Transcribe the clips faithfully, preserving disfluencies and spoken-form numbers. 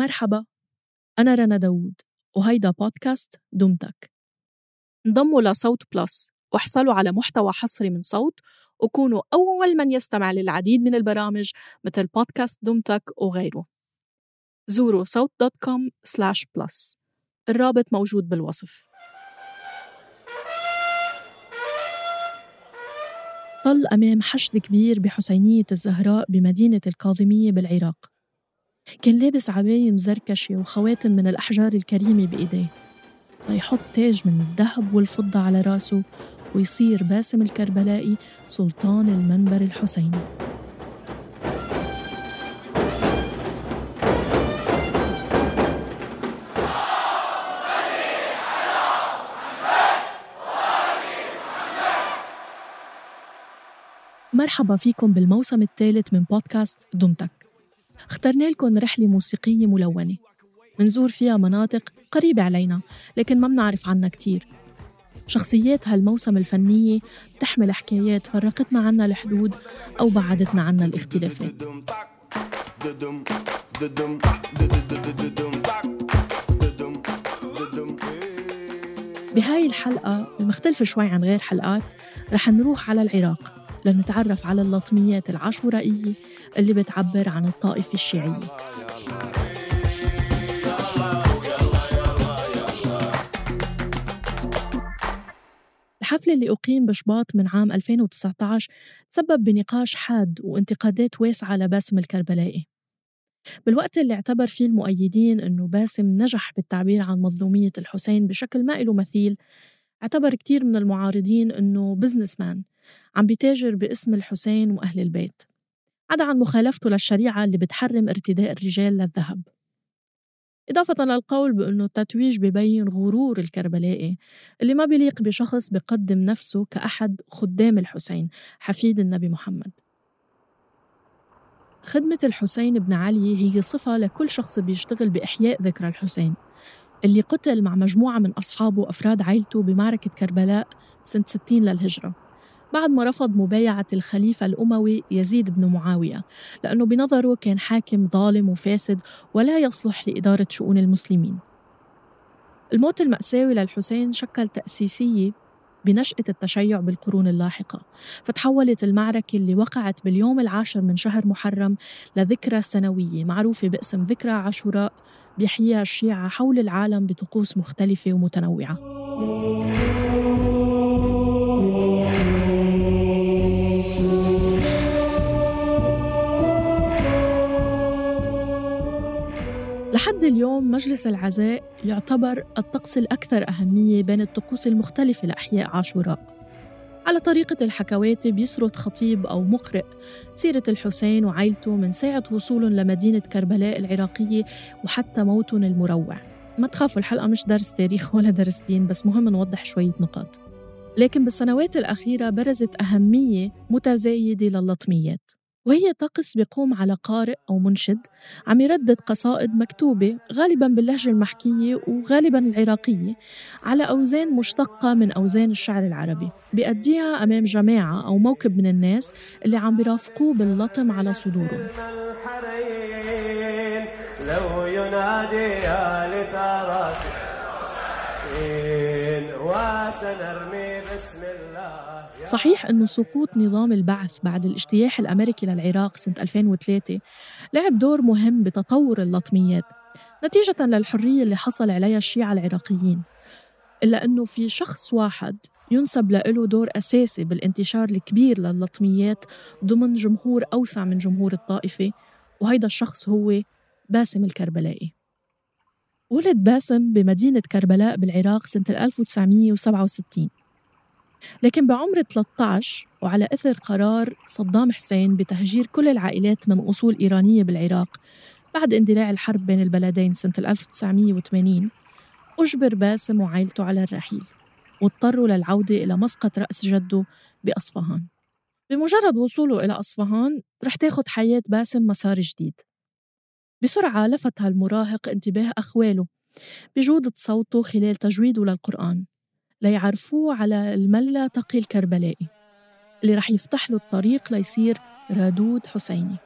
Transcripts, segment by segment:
مرحبا، أنا رنا داود وهيدا بودكاست دمتك. انضموا لصوت بلس واحصلوا على محتوى حصري من صوت، وكونوا أول من يستمع للعديد من البرامج مثل بودكاست دمتك وغيره. زوروا صوت دوت كوم سلاش بلس، الرابط موجود بالوصف. طل أمام حشد كبير بحسينية الزهراء بمدينة الكاظمية بالعراق. كان لابس عباية مزركشة وخواتم من الأحجار الكريمة بإيديه، ليحط تاج من الذهب والفضة على راسه ويصير باسم الكربلائي سلطان المنبر الحسيني. مرحبا فيكم بالموسم الثالث من بودكاست دمتك. اخترنا لكم رحلة موسيقية ملونة منزور فيها مناطق قريبة علينا لكن ما منعرف عنها كتير. شخصيات هالموسم الفنية بتحمل حكايات فرقتنا عنا الحدود أو بعدتنا عنا الاختلافات. بهاي الحلقة المختلفة شوي عن غير حلقات رح نروح على العراق لنتعرف على اللطميات العشوائية اللي بتعبر عن الطائفة الشيعية. الحفل اللي أقيم بشباط من عام ألفين وتسعة عشر تسبب بنقاش حاد وانتقادات واسعة لباسم الكربلائي، بالوقت اللي اعتبر فيه المؤيدين أنه باسم نجح بالتعبير عن مظلومية الحسين بشكل ما إله مثيل. اعتبر كتير من المعارضين أنه بزنس مان عم بيتاجر باسم الحسين وأهل البيت، عدا عن مخالفته للشريعة اللي بتحرم ارتداء الرجال للذهب، إضافة للقول بأنه التتويج ببين غرور الكربلائي اللي ما بيليق بشخص بقدم نفسه كأحد خدام الحسين حفيد النبي محمد. خدمة الحسين بن علي هي صفة لكل شخص بيشتغل بإحياء ذكرى الحسين اللي قتل مع مجموعة من أصحابه وأفراد عائلته بمعركة كربلاء سنة ستين للهجرة، بعد ما رفض مبايعة الخليفة الأموي يزيد بن معاوية لأنه بنظره كان حاكم ظالم وفاسد ولا يصلح لإدارة شؤون المسلمين. الموت المأساوي للحسين شكل تأسيسية بنشأة التشيع بالقرون اللاحقة، فتحولت المعركة اللي وقعت باليوم العاشر من شهر محرم لذكرى سنوية معروفة باسم ذكرى عاشوراء بيحييها الشيعة حول العالم بطقوس مختلفة ومتنوعة. لحد اليوم مجلس العزاء يعتبر الطقس الأكثر أهمية بين الطقوس المختلفة لأحياء عاشوراء. على طريقة الحكواتي بيسرد خطيب أو مقرئ سيرة الحسين وعائلته من ساعة وصولهم لمدينة كربلاء العراقية وحتى موتهم المروع. ما تخافوا، الحلقة مش درس تاريخ ولا درس دين، بس مهم نوضح شوية نقاط. لكن بالسنوات الأخيرة برزت أهمية متزايدة لللطميات، وهي طقس بيقوم على قارئ أو منشد عم يردد قصائد مكتوبة غالباً باللهجة المحكية وغالباً العراقية على أوزان مشتقة من أوزان الشعر العربي، بيأديها أمام جماعة أو موكب من الناس اللي عم بيرافقوه باللطم على صدورهم. لو يناديها لثارات وسنرمي بسم الله. صحيح أنه سقوط نظام البعث بعد الاجتياح الأمريكي للعراق سنة ألفين وثلاثة لعب دور مهم بتطور اللطميات نتيجة للحرية اللي حصل عليها الشيعة العراقيين، إلا أنه في شخص واحد ينسب له دور أساسي بالانتشار الكبير لللطميات ضمن جمهور أوسع من جمهور الطائفة، وهيدا الشخص هو باسم الكربلائي. ولد باسم بمدينة كربلاء بالعراق سنة ألف وتسعمية وسبعة وستين، لكن بعمر ثلاثة عشر وعلى أثر قرار صدام حسين بتهجير كل العائلات من أصول إيرانية بالعراق بعد اندلاع الحرب بين البلدين سنة ألف وتسعمية وثمانين، أجبر باسم وعائلته على الرحيل واضطروا للعودة إلى مسقط رأس جده بأصفهان. بمجرد وصوله إلى أصفهان رح تاخد حياة باسم مسار جديد. بسرعة لفت هالمراهق انتباه أخواله بجودة صوته خلال تجويده للقرآن ليعرفوه على الملا تقي الكربلائي اللي رح يفتح له الطريق ليصير رادود حسيني.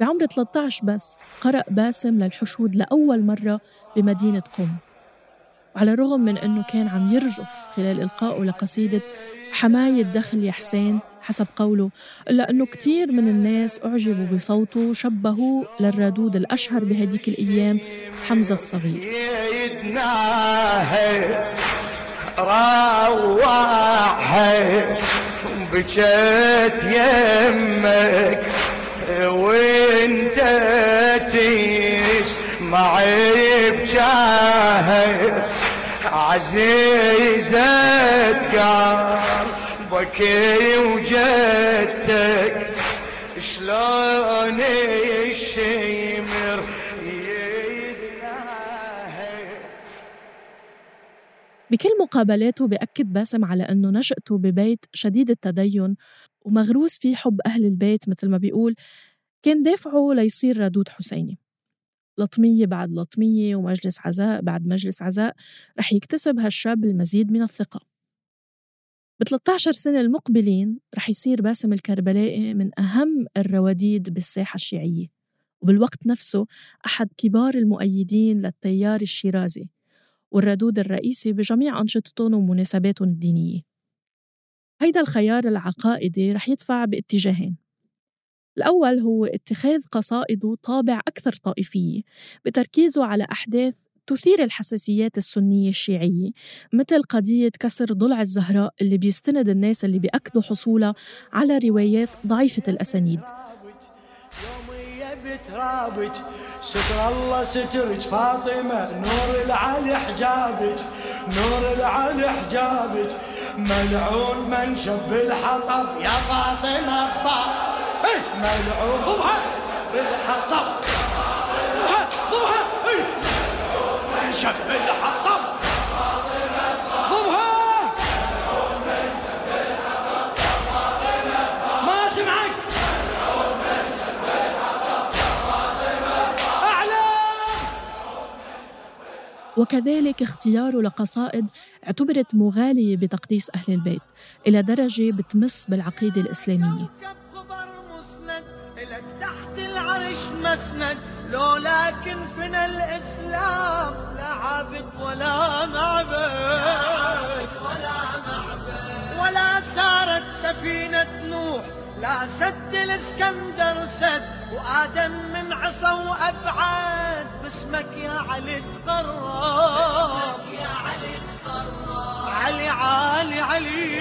بعمر ثلاثة عشر بس قرأ باسم للحشود لأول مرة بمدينة قم، وعلى الرغم من أنه كان عم يرجف خلال إلقائه لقصيدة حماية دخل يا حسين حسب قوله، إلا أنه كتير من الناس أعجبوا بصوته شبهوه للرادود الأشهر بهديك الأيام حمزة الصغير. روحي بشات يمك وانت تسمعي بجاهك عزيزتك بكي وجدتك شلون الشمر يدناها. بكل مقابلاته بأكد باسم على أنه نشأته ببيت شديد التدين ومغروس فيه حب أهل البيت، مثل ما بيقول كان دافعه ليصير رادود حسيني. لطمية بعد لطمية ومجلس عزاء بعد مجلس عزاء رح يكتسب هالشاب المزيد من الثقة. بثلاثة عشر سنة المقبلين رح يصير باسم الكربلائي من أهم الرواديد بالساحة الشيعية، وبالوقت نفسه أحد كبار المؤيدين للتيار الشيرازي والردود الرئيسي بجميع أنشطتهم ومناسباتهم الدينية. هيدا الخيار العقائدي رح يدفع باتجاهين. الأول هو اتخاذ قصائده طابع أكثر طائفية بتركيزه على أحداث تثير الحساسيات السنية الشيعية، مثل قضية كسر ضلع الزهراء اللي بيستند الناس اللي بيأكدوا حصولها على روايات ضعيفة الأسانيد. بترابج ستر الله سترج فاطمة نور العلي حجابج نور العلي حجابج ملعون من شب الحطب يا فاطمة ملعون ضوها بالحطب ضوها ضوها من شب الحطب ضوها ما سمعك وكذلك اختياره لقصائد اعتبرت مغالية بتقديس أهل البيت إلى درجة بتمس بالعقيدة الإسلامية. ولا سارت سفينة نوح لا سد الاسكندر سد وآدم من عصا وأبعاد باسمك يا علي تقرب علي علي علي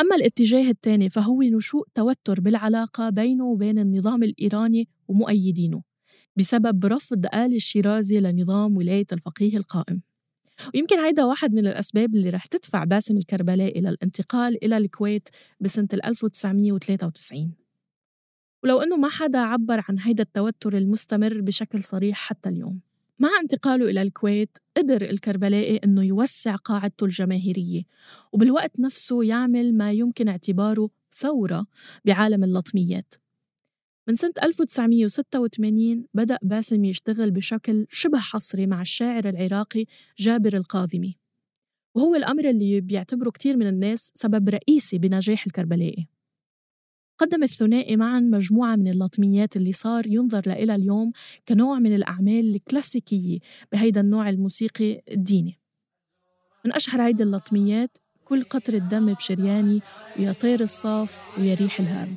أما الاتجاه الثاني فهو نشوء توتر بالعلاقة بينه وبين النظام الإيراني ومؤيدينه بسبب رفض آل الشيرازي لنظام ولاية الفقيه القائم. ويمكن هيدا واحد من الأسباب اللي رح تدفع باسم الكربلائي إلى الانتقال إلى الكويت بسنة ألف وتسعمية وثلاثة وتسعين. ولو أنه ما حدا عبر عن هيدا التوتر المستمر بشكل صريح حتى اليوم، مع انتقاله إلى الكويت قدر الكربلائي أنه يوسع قاعدته الجماهيرية وبالوقت نفسه يعمل ما يمكن اعتباره ثورة بعالم اللطميات. من سنة ألف وتسعمية وستة وثمانين بدأ باسم يشتغل بشكل شبه حصري مع الشاعر العراقي جابر الكاظمي، وهو الأمر اللي بيعتبره كتير من الناس سبب رئيسي بنجاح الكربلائي. قدم الثنائي معاً مجموعة من اللطميات اللي صار ينظر لها اليوم كنوع من الأعمال الكلاسيكية بهيدا النوع الموسيقي الديني. من أشهر هيدا اللطميات كل قطر الدم بشرياني ويا طير الصاف ويا ريح الهرم.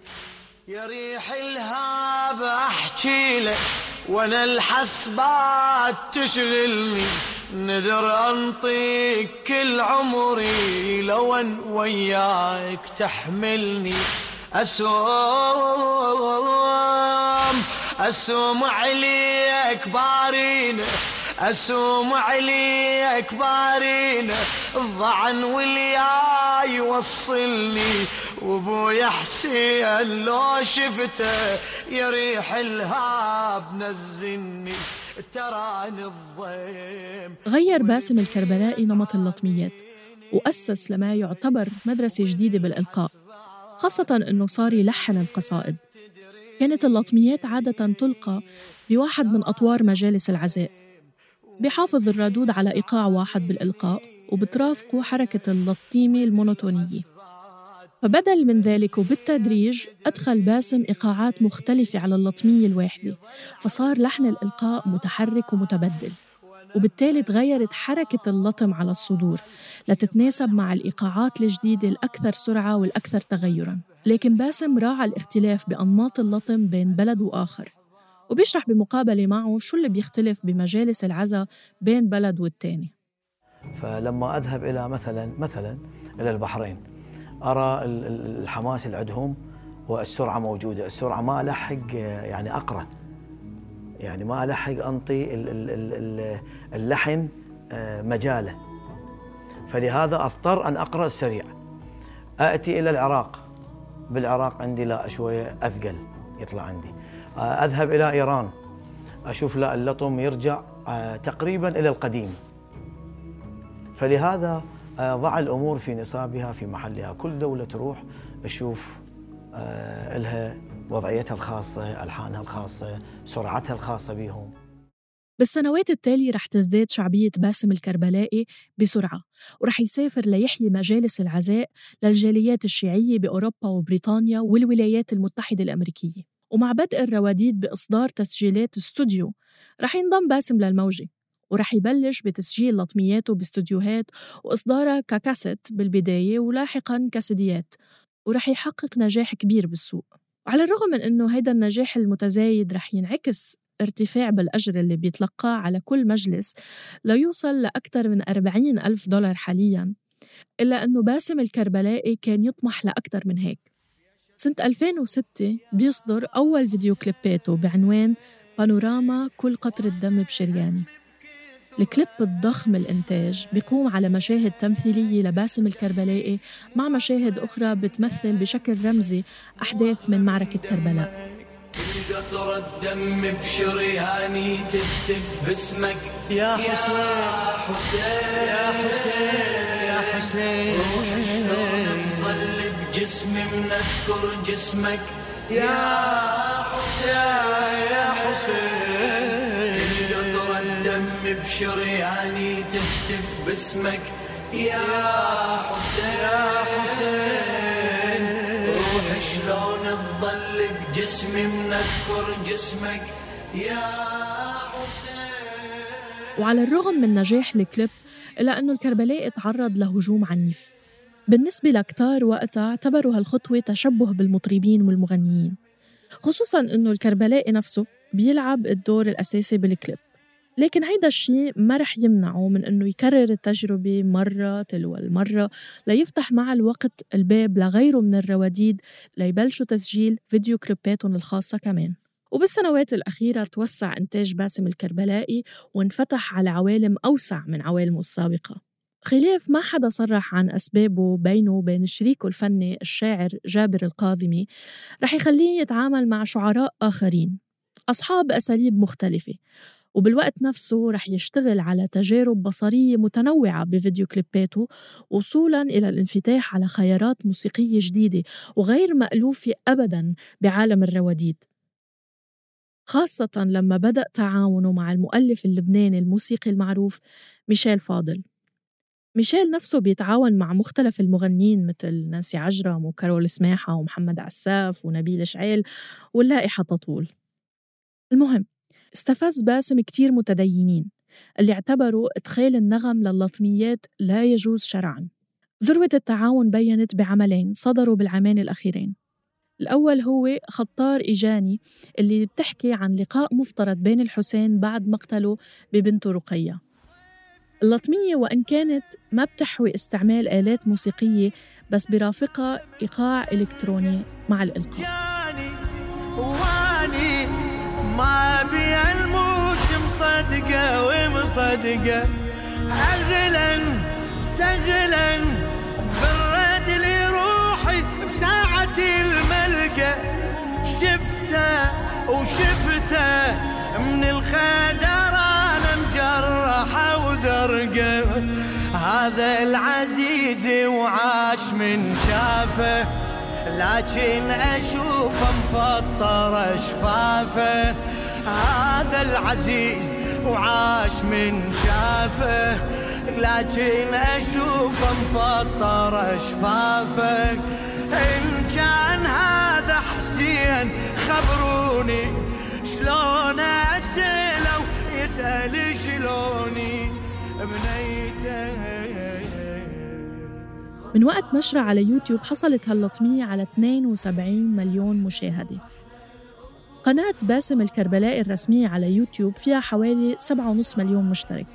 يا ريح الهاب احكي لك وانا الحسبات تشغلني نذر انطيك كل عمري لو ان وياك تحملني اسوم اسوم عليك بارين اسوم عليك بارين الضعن واليا يوصلني وابويا حسين لو شفته يريح الهاب نزلني تراني الضيم. غير باسم الكربلائي نمط اللطميات وأسس لما يعتبر مدرسة جديدة بالإلقاء، خاصة أنه صار يلحن القصائد. كانت اللطميات عادة تلقى بواحد من أطوار مجالس العزاء، بيحافظ الرادود على إيقاع واحد بالإلقاء وبترافقه حركة اللطيمة المونوتونية. فبدل من ذلك وبالتدريج أدخل باسم إيقاعات مختلفة على اللطمية الواحدة، فصار لحن الإلقاء متحرك ومتبدل، وبالتالي تغيرت حركة اللطم على الصدور لتتناسب مع الإيقاعات الجديدة الأكثر سرعة والأكثر تغيراً. لكن باسم راعى الاختلاف بأنماط اللطم بين بلد وآخر، وبيشرح بمقابلة معه شو اللي بيختلف بمجالس العزاء بين بلد والتاني. فلما أذهب إلى مثلاً مثلاً إلى البحرين أرى الحماس اللي عندهم والسرعة موجودة، السرعة ما ألحق يعني أقرأ، يعني ما ألحق أنطي اللحن مجاله، فلهذا أضطر أن أقرأ السريع. أأتي إلى العراق، بالعراق عندي لا شوية أثقل يطلع عندي. أذهب إلى إيران أشوف لا اللطم يرجع تقريباً إلى القديم، فلهذا ضع الأمور في نصابها في محلها. كل دولة تروح أشوف لها وضعيتها الخاصة، ألحانها الخاصة، سرعتها الخاصة بيهم. بالسنوات التالية رح تزداد شعبية باسم الكربلائي بسرعة، ورح يسافر ليحيي مجالس العزاء للجاليات الشيعية بأوروبا وبريطانيا والولايات المتحدة الأمريكية. ومع بدء الرواديد بإصدار تسجيلات استوديو رح ينضم باسم للموجة، ورح يبلش بتسجيل لطمياته باستوديوهات وإصدارها ككاسيت بالبداية ولاحقاً كسيديات، ورح يحقق نجاح كبير بالسوق. وعلى الرغم من أنه هيدا النجاح المتزايد رح ينعكس ارتفاع بالأجر اللي بيتلقاه على كل مجلس ليوصل لأكثر من أربعين ألف دولار حالياً، إلا أنه باسم الكربلائي كان يطمح لأكثر من هيك. سنة ألفين وستة بيصدر أول فيديو كليباته بعنوان بانوراما كل قطر الدم بشرياني. الكليب الضخم الإنتاج بيقوم على مشاهد تمثيلية لباسم الكربلائي مع مشاهد أخرى بتمثل بشكل رمزي أحداث من معركة كربلاء. كل قطرة دم بشرياني تهتف باسمك يا حسين يا حسين يا حسين، وشلون نظل بجسمي منذكر جسمك يا حسين يا حسين، بشرياني تهتف باسمك يا حسين يا حسين، روح شلون تظل بجسمي منذكر جسمك يا حسين. وعلى الرغم من نجاح الكليب إلا أنه الكربلائي تعرض لهجوم عنيف. بالنسبة لكتار وقتها اعتبروا هالخطوة تشبه بالمطربين والمغنيين، خصوصاً أنه الكربلائي نفسه بيلعب الدور الأساسي بالكليب. لكن هيدا الشيء ما رح يمنعه من أنه يكرر التجربة مرة تلو المرة ليفتح مع الوقت الباب لغيره من الرواديد ليبلشوا تسجيل فيديو كليباتهم الخاصة كمان. وبالسنوات الأخيرة توسع إنتاج باسم الكربلائي وانفتح على عوالم أوسع من عوالمه السابقة، خلاف ما حدا صرح عن أسبابه بينه وبين شريكه الفني الشاعر جابر الكاظمي رح يخليه يتعامل مع شعراء آخرين أصحاب أساليب مختلفة، وبالوقت نفسه رح يشتغل على تجارب بصرية متنوعة بفيديو كليباته وصولاً إلى الانفتاح على خيارات موسيقية جديدة وغير مألوفة أبداً بعالم الرواديد، خاصة لما بدأ تعاونه مع المؤلف اللبناني الموسيقي المعروف ميشيل فاضل. ميشيل نفسه بيتعاون مع مختلف المغنيين مثل نانسي عجرم وكارول سماحة ومحمد عساف ونبيل شعيل، واللائحة تطول. المهم استفز باسم كتير متدينين اللي اعتبروا إدخال النغم لللطميات لا يجوز شرعاً. ذروة التعاون بينت بعملين صدروا بالعامين الأخيرين. الأول هو خطار إيجاني اللي بتحكي عن لقاء مفترض بين الحسين بعد مقتله ببنته رقية. اللطمية وإن كانت ما بتحوي استعمال آلات موسيقية، بس برافقها إيقاع إلكتروني مع الإلقاء. ما بينموش مصدقة ومصدقة أغلن سغلن برد لي روحي بساعة الملقة، شفتها وشفتها من الخزران مجرحة وزرقة، هذا العزيز وعاش من شافه لكن أشوفه مفطر شفافه، هذا العزيز وعاش من شافه لكن أشوف مفطر شفافك. إن كان هذا حسين خبروني شلون أسأله يسأل شلوني بنيته. من وقت نشرها على يوتيوب حصلت هاللطمية على اثنين وسبعين مليون مشاهدة. قناة باسم الكربلائي الرسمية على يوتيوب فيها حوالي سبعة ونص مليون مشترك،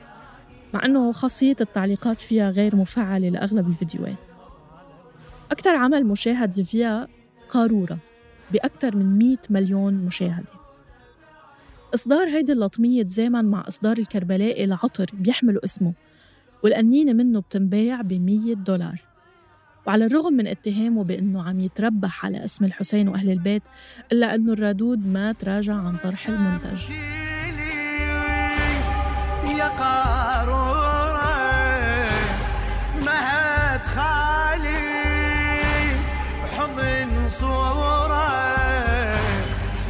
مع أنه خاصية التعليقات فيها غير مفعلة لأغلب الفيديوهات. أكثر عمل مشاهد فيها قارورة بأكثر من مئة مليون مشاهدة. إصدار هيدي اللطمية تزامن مع إصدار الكربلائي لعطر بيحملوا اسمه، والقنينة منه بتنباع بمئة دولار. وعلى الرغم من اتهامه بأنه عم يتربح على اسم الحسين وأهل البيت، إلا أنه الرادود ما تراجع عن طرح المنتج. يا قارورة ما تخالي حضن صورة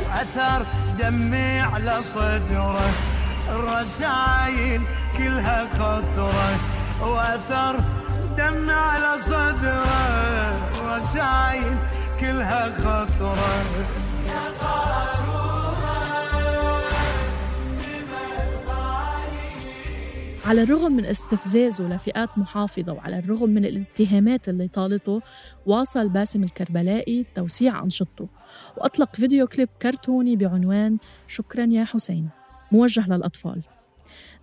وأثر دمي على صدره، الرسايل كلها خطرة وأثر دم على صدره، رسايل كلها خطرة. يا على الرغم من استفزازه لفئات محافظة، وعلى الرغم من الاتهامات اللي طالته، واصل باسم الكربلائي توسيع أنشطته، وأطلق فيديو كليب كرتوني بعنوان شكراً يا حسين موجه للأطفال.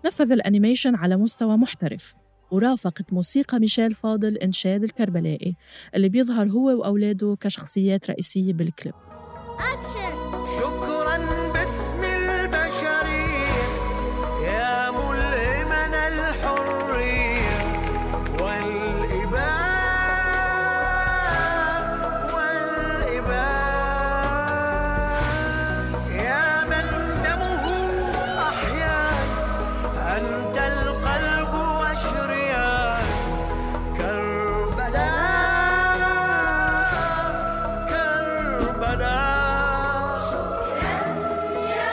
نفذ الأنيميشن على مستوى محترف، ورافقت موسيقى ميشيل فاضل إنشاد الكربلائي اللي بيظهر هو وأولاده كشخصيات رئيسية بالكليب. أكشن. شكراً باسم البشرية يا ملهمنا الحرية والإباء والإباء يا من دمه أحياء، أنت القلب وشريان كربلاء كربلاء. شكرا يا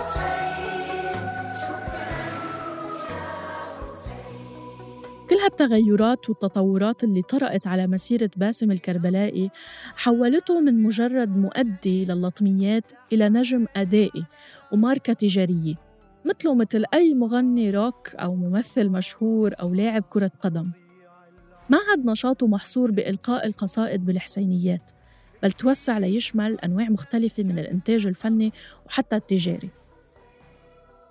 حسين، شكرا يا حسين. كل هالتغيرات والتطورات اللي طرأت على مسيرة باسم الكربلائي حولته من مجرد مؤدي لللطميات إلى نجم أدائي وماركة تجارية، مثله مثل أي مغني روك أو ممثل مشهور أو لاعب كرة قدم. ما عاد نشاطه محصور بإلقاء القصائد بالحسينيات، بل توسع ليشمل أنواع مختلفة من الإنتاج الفني وحتى التجاري.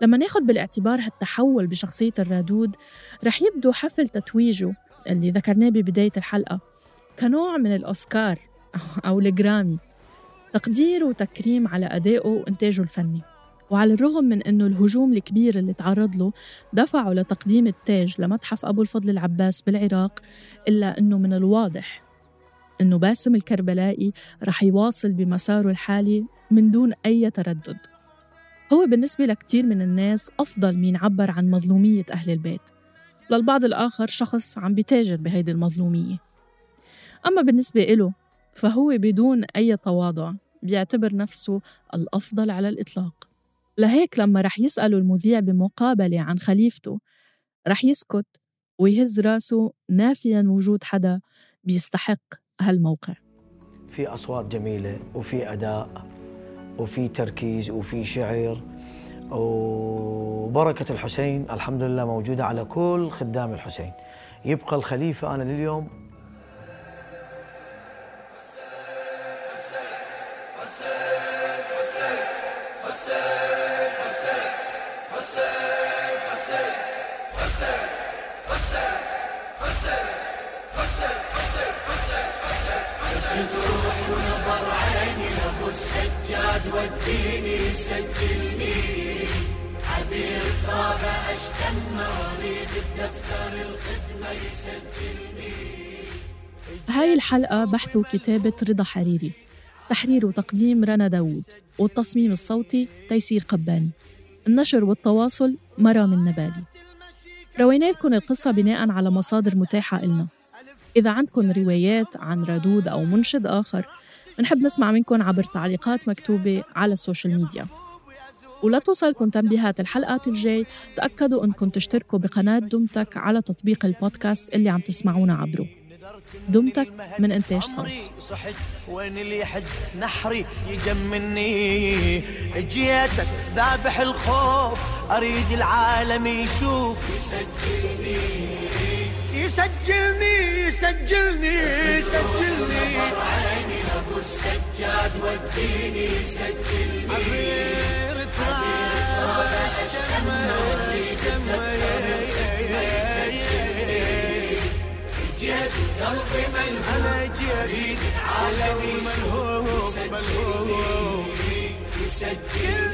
لما ناخد بالاعتبار هالتحول بشخصية الرادود، رح يبدو حفل تتويجه اللي ذكرناه ببداية الحلقة كنوع من الأوسكار أو الجرامي، تقدير وتكريم على أدائه وإنتاجه الفني. وعلى الرغم من أنه الهجوم الكبير اللي تعرض له دفعه لتقديم التاج لمتحف أبو الفضل العباس بالعراق، إلا أنه من الواضح أنه باسم الكربلائي رح يواصل بمساره الحالي من دون أي تردد. هو بالنسبة لكتير من الناس أفضل مين عبر عن مظلومية أهل البيت، للبعض الآخر شخص عم بيتاجر بهيدي المظلومية. أما بالنسبة إله فهو بدون أي تواضع بيعتبر نفسه الأفضل على الإطلاق. لهيك لما رح يسأله المذيع بمقابلة عن خليفته رح يسكت ويهز راسه، نافياً وجود حدا بيستحق هالموقع. في أصوات جميلة وفي أداء وفي تركيز وفي شعر، وبركة الحسين الحمد لله موجودة على كل خدام الحسين. يبقى الخليفة أنا لليوم هاي الحلقة بحث وكتابة رضا حريري، تحرير وتقديم رنا داود، والتصميم الصوتي تيسير قباني، النشر والتواصل مرام النبالي. روينا لكم القصة بناء على مصادر متاحة إلنا. إذا عندكم روايات عن رادود أو منشد آخر، نحب نسمع منكم عبر تعليقات مكتوبة على السوشيال ميديا. ولتصلكم تنبيهات الحلقات الجاي، تأكدوا أنكم تشتركوا بقناة دمتك على تطبيق البودكاست اللي عم تسمعونا عبره. دمتك من إنتاج صوت. صحت وين اللي يحز نحري يجمني، جيتك ذابح الخوف، أريد العالم يشوف، يسجلني يسجلني يسجلني يسجلني عيني أبو السجاد وديني، يسجلني عبير تراب أشتمه ويشتمه، جيت قلبي ملهوب، جيت عالمي ملهوب ملهوب، يسجل.